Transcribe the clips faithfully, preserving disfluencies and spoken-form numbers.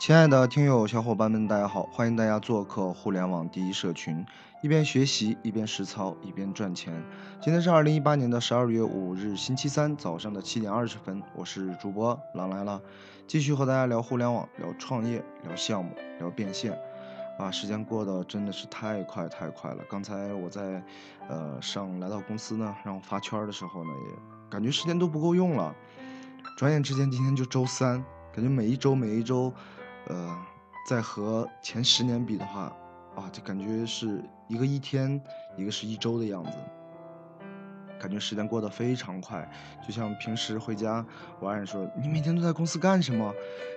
亲爱的听友小伙伴们，大家好，欢迎大家做客互联网第一社群，一边学习，一边实操，一边赚钱。今天是二零一八年的十二月五日星期三早上的七点二十分，我是主播狼来了，继续和大家聊互联网，聊创业，聊项目，聊变现。啊，时间过得真的是太快太快了。刚才我在呃上来到公司呢，让我发圈的时候呢，也感觉时间都不够用了。转眼之间今天就周三，感觉每一周每一周呃，在和前十年比的话，啊，就感觉是一个一天，一个是一周的样子，感觉时间过得非常快。就像平时回家，我爱人说：“你每天都在公司干什么？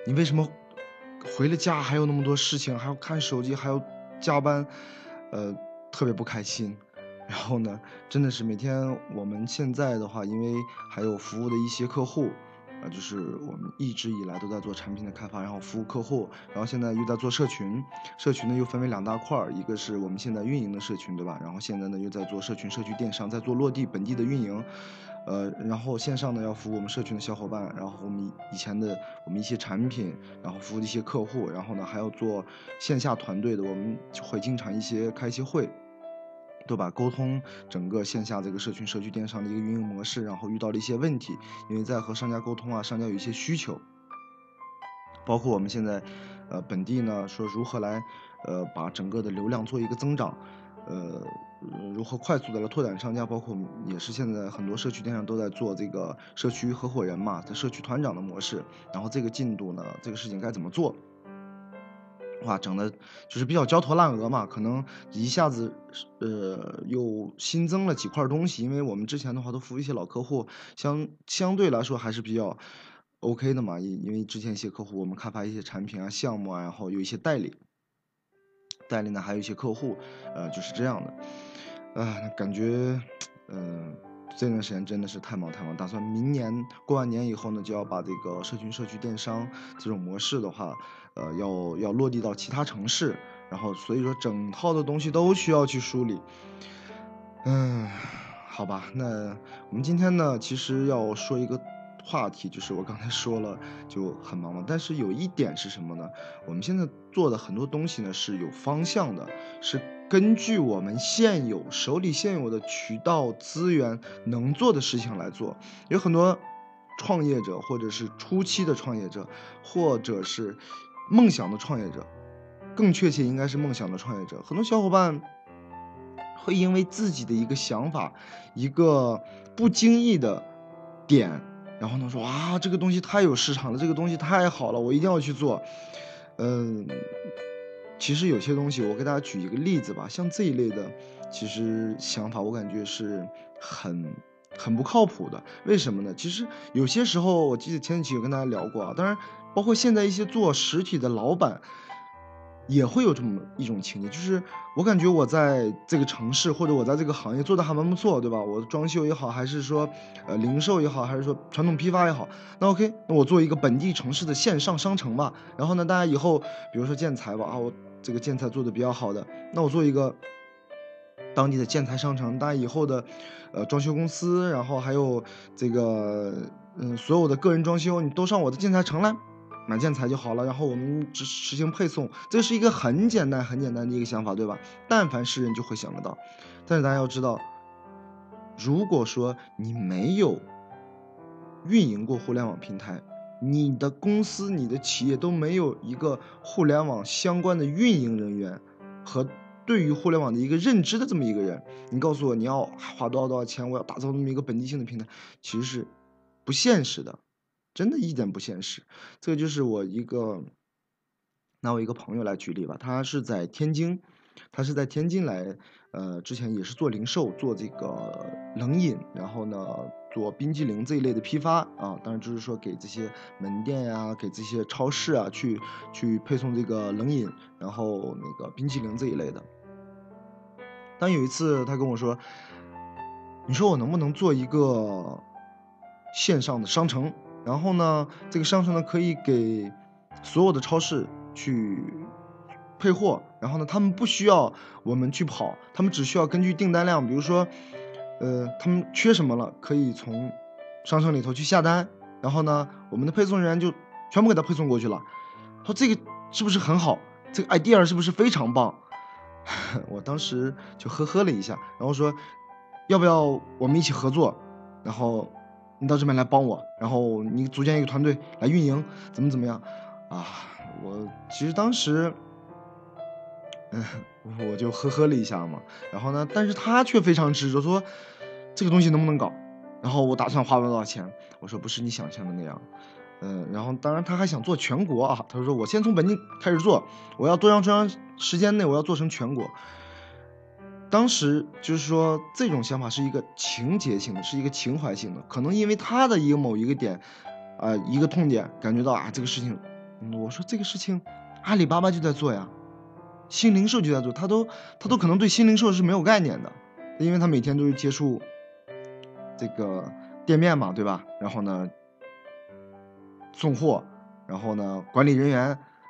你为什么回了家还有那么多事情，还要看手机，还要加班？”呃，特别不开心。然后呢，真的是每天我们现在的话，因为还有服务的一些客户。啊，就是我们一直以来都在做产品的开发，然后服务客户，然后现在又在做社群，社群呢又分为两大块，一个是我们现在运营的社群，对吧？然后现在呢又在做社群、社区电商，在做落地本地的运营，呃，然后线上呢要服务我们社群的小伙伴，然后我们以前的我们一些产品，然后服务的一些客户，然后呢还要做线下团队的，我们会经常一些开一些会。对吧？沟通整个线下这个社群、社区电商的一个运营模式，然后遇到了一些问题，因为在和商家沟通啊，商家有一些需求，包括我们现在，呃，本地呢说如何来，呃，把整个的流量做一个增长，呃，如何快速的来拓展商家，包括也是现在很多社区电商都在做这个社区合伙人嘛，在社区团长的模式，然后这个进度呢，这个事情该怎么做？哇，整的就是比较焦头烂额嘛，可能一下子呃又新增了几块东西，因为我们之前的话都服务一些老客户，相相对来说还是比较 OK 的嘛，因因为之前一些客户我们开发一些产品啊、项目啊，然后有一些代理，代理呢还有一些客户，呃就是这样的，啊、呃、感觉嗯。呃这段时间真的是太忙太忙，打算明年过完年以后呢，就要把这个社群、社区电商这种模式的话，呃，要要落地到其他城市，然后所以说整套的东西都需要去梳理。嗯，好吧，那我们今天呢，其实要说一个话题，就是我刚才说了就很忙嘛，但是有一点是什么呢？我们现在做的很多东西呢是有方向的，是根据我们现有手里现有的渠道资源能做的事情来做。有很多创业者，或者是初期的创业者，或者是梦想的创业者，更确切应该是梦想的创业者，很多小伙伴会因为自己的一个想法，一个不经意的点，然后呢说啊，这个东西太有市场了，这个东西太好了，我一定要去做。嗯、呃其实有些东西，我给大家举一个例子吧，像这一类的，其实想法我感觉是很很不靠谱的。为什么呢？其实有些时候，我记得前几期有跟大家聊过啊，当然包括现在一些做实体的老板，也会有这么一种情节，就是我感觉我在这个城市或者我在这个行业做的还蛮不错，对吧？我装修也好，还是说呃零售也好，还是说传统批发也好，那 OK， 那我做一个本地城市的线上商城吧。然后呢，大家以后比如说建材吧，啊我。这个建材做的比较好的，那我做一个当地的建材商城，大家以后的呃装修公司，然后还有这个嗯所有的个人装修，你都上我的建材城来买建材就好了，然后我们实实行配送，这是一个很简单很简单的一个想法，对吧？但凡是人就会想得到。但是大家要知道，如果说你没有运营过互联网平台，你的公司、你的企业都没有一个互联网相关的运营人员和对于互联网的一个认知的这么一个人，你告诉我你要花多少多少钱，我要打造那么一个本地性的平台，其实是不现实的，真的一点不现实。这就是我一个，拿我一个朋友来举例吧，他是在天津，他是在天津来，呃，之前也是做零售，做这个冷饮，然后呢。做冰激凌这一类的批发啊，当然就是说给这些门店呀、啊、给这些超市啊去去配送这个冷饮，然后那个冰激凌这一类的。但有一次他跟我说，你说我能不能做一个线上的商城，然后呢这个商城呢可以给所有的超市去配货，然后呢他们不需要我们去跑，他们只需要根据订单量，比如说呃，他们缺什么了，可以从商城里头去下单，然后呢，我们的配送人员就全部给他配送过去了。说这个是不是很好？这个 idea 是不是非常棒？我当时就呵呵了一下，然后说要不要我们一起合作？然后你到这边来帮我，然后你组建一个团队来运营，怎么怎么样？啊，我其实当时，嗯，我就呵呵了一下嘛。然后呢，但是他却非常执着，说这个东西能不能搞？然后我打算花多少钱？我说不是你想象的那样。嗯，然后当然他还想做全国啊，他说我先从本地开始做，我要多长多长时间内我要做成全国。当时就是说这种想法是一个情节性的，是一个情怀性的，可能因为他的一个某一个点，啊、呃、一个痛点，感觉到啊这个事情，嗯、我说这个事情阿里巴巴就在做呀，新零售就在做，他都他都可能对新零售是没有概念的，因为他每天都是接触这个店面嘛，对吧？然后呢，送货，然后呢，管理人员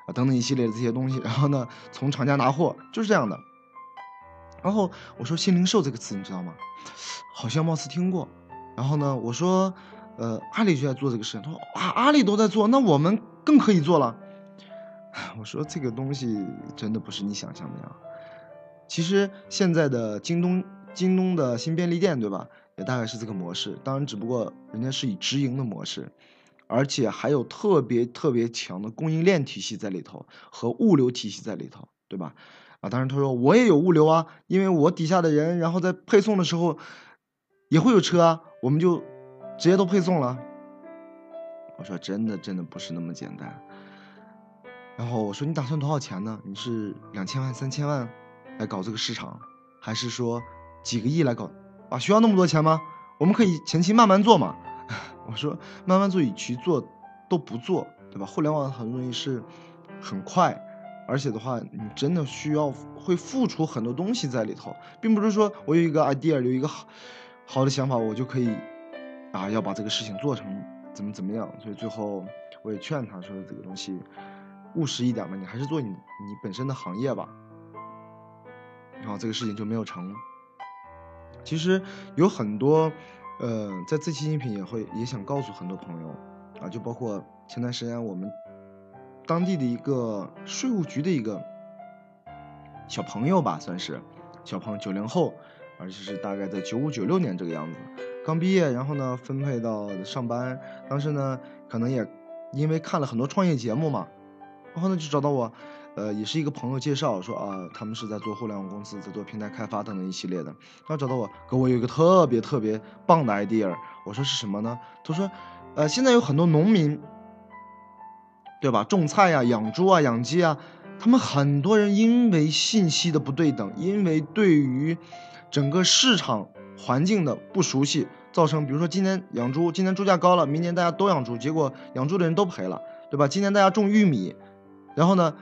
啊等等一系列的这些东西，然后呢，从厂家拿货，就是这样的。然后我说新零售这个词你知道吗？好像貌似听过。然后呢，我说，呃，阿里就在做这个事，他说啊，阿里都在做，那我们更可以做了。我说这个东西真的不是你想象的那样。其实现在的京东，京东的新便利店对吧，也大概是这个模式，当然只不过人家是以直营的模式。而且还有特别特别强的供应链体系在里头和物流体系在里头，对吧？啊，当然他说我也有物流啊，因为我底下的人，然后在配送的时候也会有车啊，我们就直接都配送了。我说真的真的不是那么简单。然后我说你打算多少钱呢？你是两千万、三千万来搞这个市场，还是说几个亿来搞？啊，需要那么多钱吗？我们可以前期慢慢做嘛。我说慢慢做，与其做都不做，对吧？互联网很容易是很快，而且的话你真的需要会付出很多东西在里头，并不是说我有一个 idea， 有一个好好的想法我就可以啊要把这个事情做成怎么怎么样。所以最后我也劝他说这个东西务实一点嘛，你还是做你你本身的行业吧。然后这个事情就没有成。其实有很多呃，在这期音频也会也想告诉很多朋友啊，就包括前段时间我们当地的一个税务局的一个小朋友吧，算是小朋友，九零后，而且是大概在九五九六年这个样子，刚毕业，然后呢分配到上班，当时呢可能也因为看了很多创业节目嘛，然后呢就找到我，呃，也是一个朋友介绍说啊，他们是在做互联网公司，在做平台开发等等一系列的。然后找到我，给我有一个特别特别棒的 idea。我说是什么呢？他说，呃，现在有很多农民，对吧？种菜呀、养猪啊、养鸡啊，他们很多人因为信息的不对等，因为对于整个市场环境的不熟悉，造成比如说今年养猪，今年猪价高了，明年大家都养猪，结果养猪的人都赔了，对吧？今年大家种玉米，然后呢？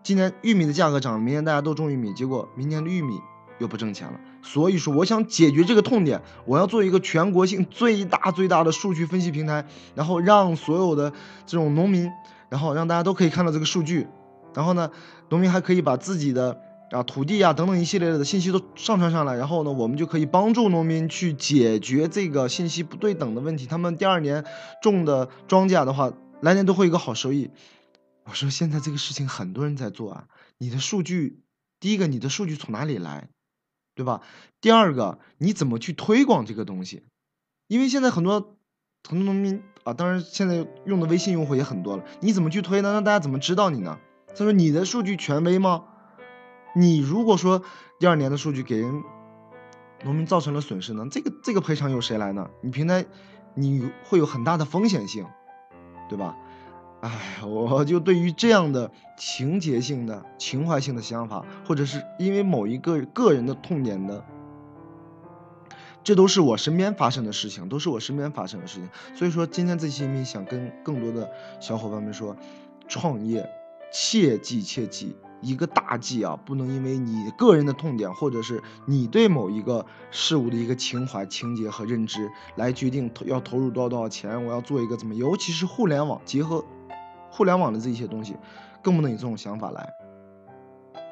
今年玉米的价格涨，明年大家都种玉米，结果明年的玉米又不挣钱了。所以说我想解决这个痛点，我要做一个全国性最大最大的数据分析平台，然后让所有的这种农民，然后让大家都可以看到这个数据，然后呢农民还可以把自己的啊土地啊等等一系列的信息都上传上来，然后呢我们就可以帮助农民去解决这个信息不对等的问题，他们第二年种的庄稼的话，来年都会有一个好收益。我说现在这个事情很多人在做啊，你的数据，第一个你的数据从哪里来，对吧？第二个你怎么去推广这个东西？因为现在很多很多农民啊，当然现在用的微信用户也很多了，你怎么去推呢？让大家怎么知道你呢？他说你的数据权威吗？你如果说第二年的数据给人农民造成了损失呢，这个这个赔偿由谁来呢？你平台你会有很大的风险性，对吧？哎，我就对于这样的情节性的情怀性的想法，或者是因为某一个个人的痛点的，这都是我身边发生的事情，都是我身边发生的事情。所以说今天这期音频想跟更多的小伙伴们说，创业切记切记一个大忌啊，不能因为你个人的痛点，或者是你对某一个事物的一个情怀、情节和认知来决定要投入多少多少钱，我要做一个怎么，尤其是互联网结合。互联网的这些东西更不能有这种想法来，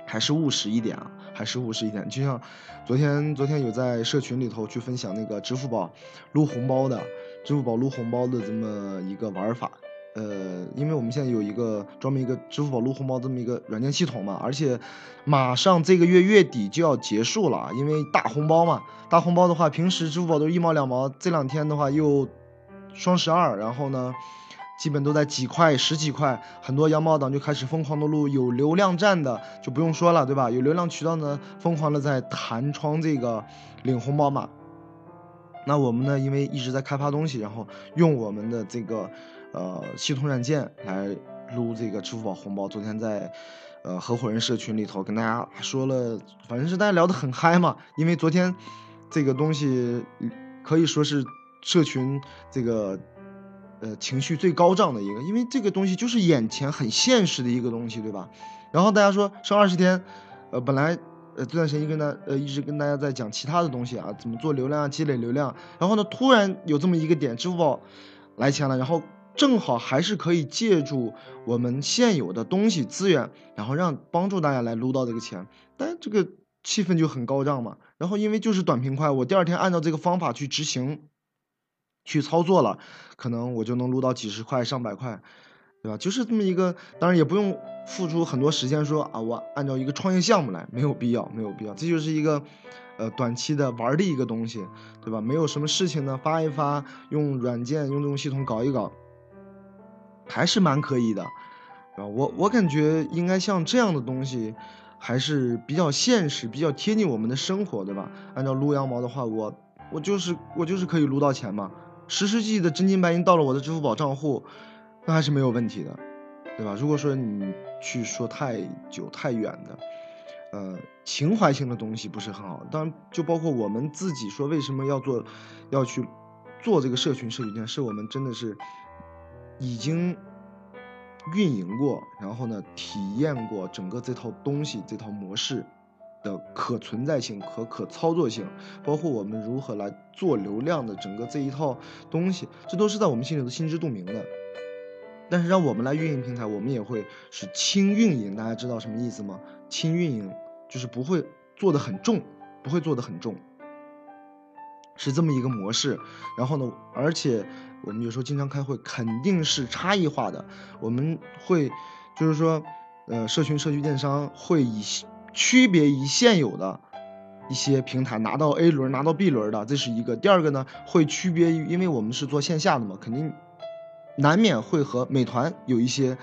还是务实一点啊，还是务实一点。就像昨天昨天有在社群里头去分享那个支付宝撸红包的支付宝撸红包的这么一个玩法，呃，因为我们现在有一个专门一个支付宝录红包这么一个软件系统嘛，而且马上这个月月底就要结束了，因为大红包嘛，大红包的话，平时支付宝都是一毛两毛，这两天的话又双十二，然后呢，基本都在几块、十几块，很多羊毛党就开始疯狂的录，有流量站的就不用说了，对吧？有流量渠道呢，疯狂的在弹窗这个领红包嘛。那我们呢，因为一直在开发东西，然后用我们的这个。呃，系统软件来撸这个支付宝红包。昨天在呃合伙人社群里头跟大家说了，反正是大家聊得很嗨嘛。因为昨天这个东西可以说是社群这个呃情绪最高涨的一个，因为这个东西就是眼前很现实的一个东西，对吧？然后大家说剩二十天，呃，本来呃这段时间跟大呃一直跟大家在讲其他的东西啊，怎么做流量啊，积累流量。然后呢，突然有这么一个点，支付宝来钱了，然后。正好还是可以借助我们现有的东西资源，然后让帮助大家来撸到这个钱，但这个气氛就很高涨嘛。然后因为就是短平快，我第二天按照这个方法去执行、去操作了，可能我就能撸到几十块、上百块，对吧？就是这么一个，当然也不用付出很多时间说啊，我按照一个创业项目来，没有必要，没有必要。这就是一个呃短期的玩的一个东西，对吧？没有什么事情呢，发一发，用软件、用这种系统搞一搞。还是蛮可以的，啊，我我感觉应该像这样的东西，还是比较现实、比较贴近我们的生活，对吧？按照撸羊毛的话，我我就是我就是可以撸到钱嘛，实实际际的真金白银到了我的支付宝账户，那还是没有问题的，对吧？如果说你去说太久太远的，呃，情怀性的东西不是很好。当然，就包括我们自己说为什么要做，要去做这个社群社区店，是我们真的是。已经运营过，然后呢，体验过整个这套东西、这套模式的可存在性和可操作性，包括我们如何来做流量的整个这一套东西，这都是在我们心里都心知肚明的。但是让我们来运营平台，我们也会是轻运营，大家知道什么意思吗？轻运营就是不会做得很重，不会做得很重。是这么一个模式，然后呢，而且我们有时候经常开会，肯定是差异化的。我们会就是说，呃，社群社区电商会以区别于现有的一些平台，拿到 A 轮、拿到 B 轮的，这是一个。第二个呢，会区别于，因为我们是做线下的嘛，肯定难免会和美团有一些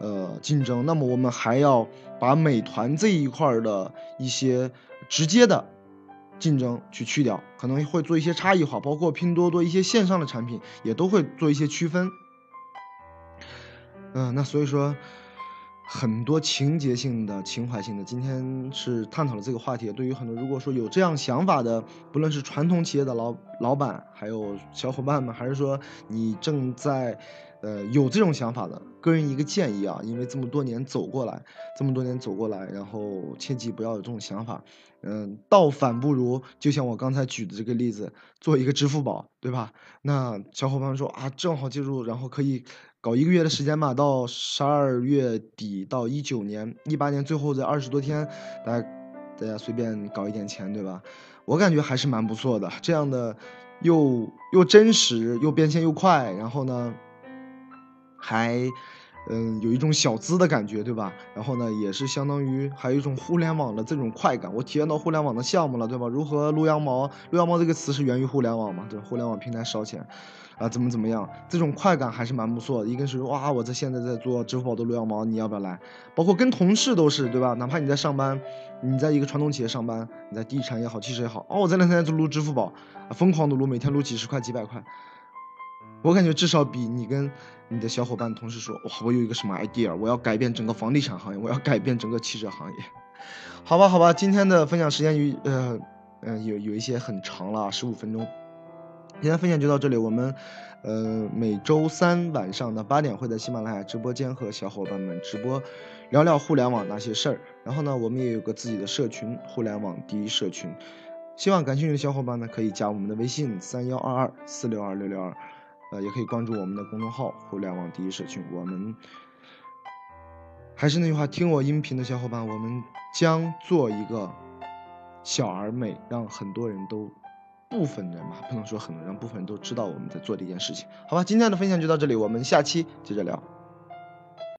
呃竞争。那么我们还要把美团这一块的一些直接的。竞争去去掉，可能会做一些差异化，包括拼多多一些线上的产品也都会做一些区分。嗯、呃，那所以说很多情节性的、情怀性的，今天是探讨了这个话题。对于很多如果说有这样想法的，不论是传统企业的老老板，还有小伙伴们，还是说你正在呃有这种想法的，个人一个建议啊，因为这么多年走过来，这么多年走过来，然后切记不要有这种想法。嗯，倒反不如，就像我刚才举的这个例子，做一个支付宝，对吧？那小伙伴说啊，正好介入，然后可以搞一个月的时间吧，到十二月底到一九年、一八年最后的二十多天，大家大家随便搞一点钱，对吧？我感觉还是蛮不错的，这样的又又真实又变现又快，然后呢，还。嗯，有一种小资的感觉，对吧？然后呢，也是相当于还有一种互联网的这种快感，我体验到互联网的项目了，对吧？如何撸羊毛？撸羊毛这个词是源于互联网嘛？对，互联网平台烧钱，啊，怎么怎么样？这种快感还是蛮不错的。一个是哇，我在现在在做支付宝的撸羊毛，你要不要来？包括跟同事都是，对吧？哪怕你在上班，你在一个传统企业上班，你在地产也好，汽车也好，哦，我在那天在撸支付宝，啊，疯狂的撸，每天撸几十块、几百块。我感觉至少比你跟你的小伙伴同事说，哇，我有一个什么 idea， 我要改变整个房地产行业，我要改变整个汽车行业。好吧，好吧，今天的分享时间于呃呃有有一些很长了，十五分钟。今天分享就到这里，我们呃每周三晚上的八点会在喜马拉雅直播间和小伙伴们直播，聊聊互联网那些事儿。然后呢，我们也有个自己的社群，互联网第一社群。希望感兴趣的小伙伴呢，可以加我们的微信三幺二二四六二六六二。呃，也可以关注我们的公众号互联网第一社群。我们还是那句话，听我音频的小伙伴，我们将做一个小而美，让很多人都部分人嘛，不能说很多人，让部分人都知道我们在做的一件事情。好吧，今天的分享就到这里，我们下期接着聊。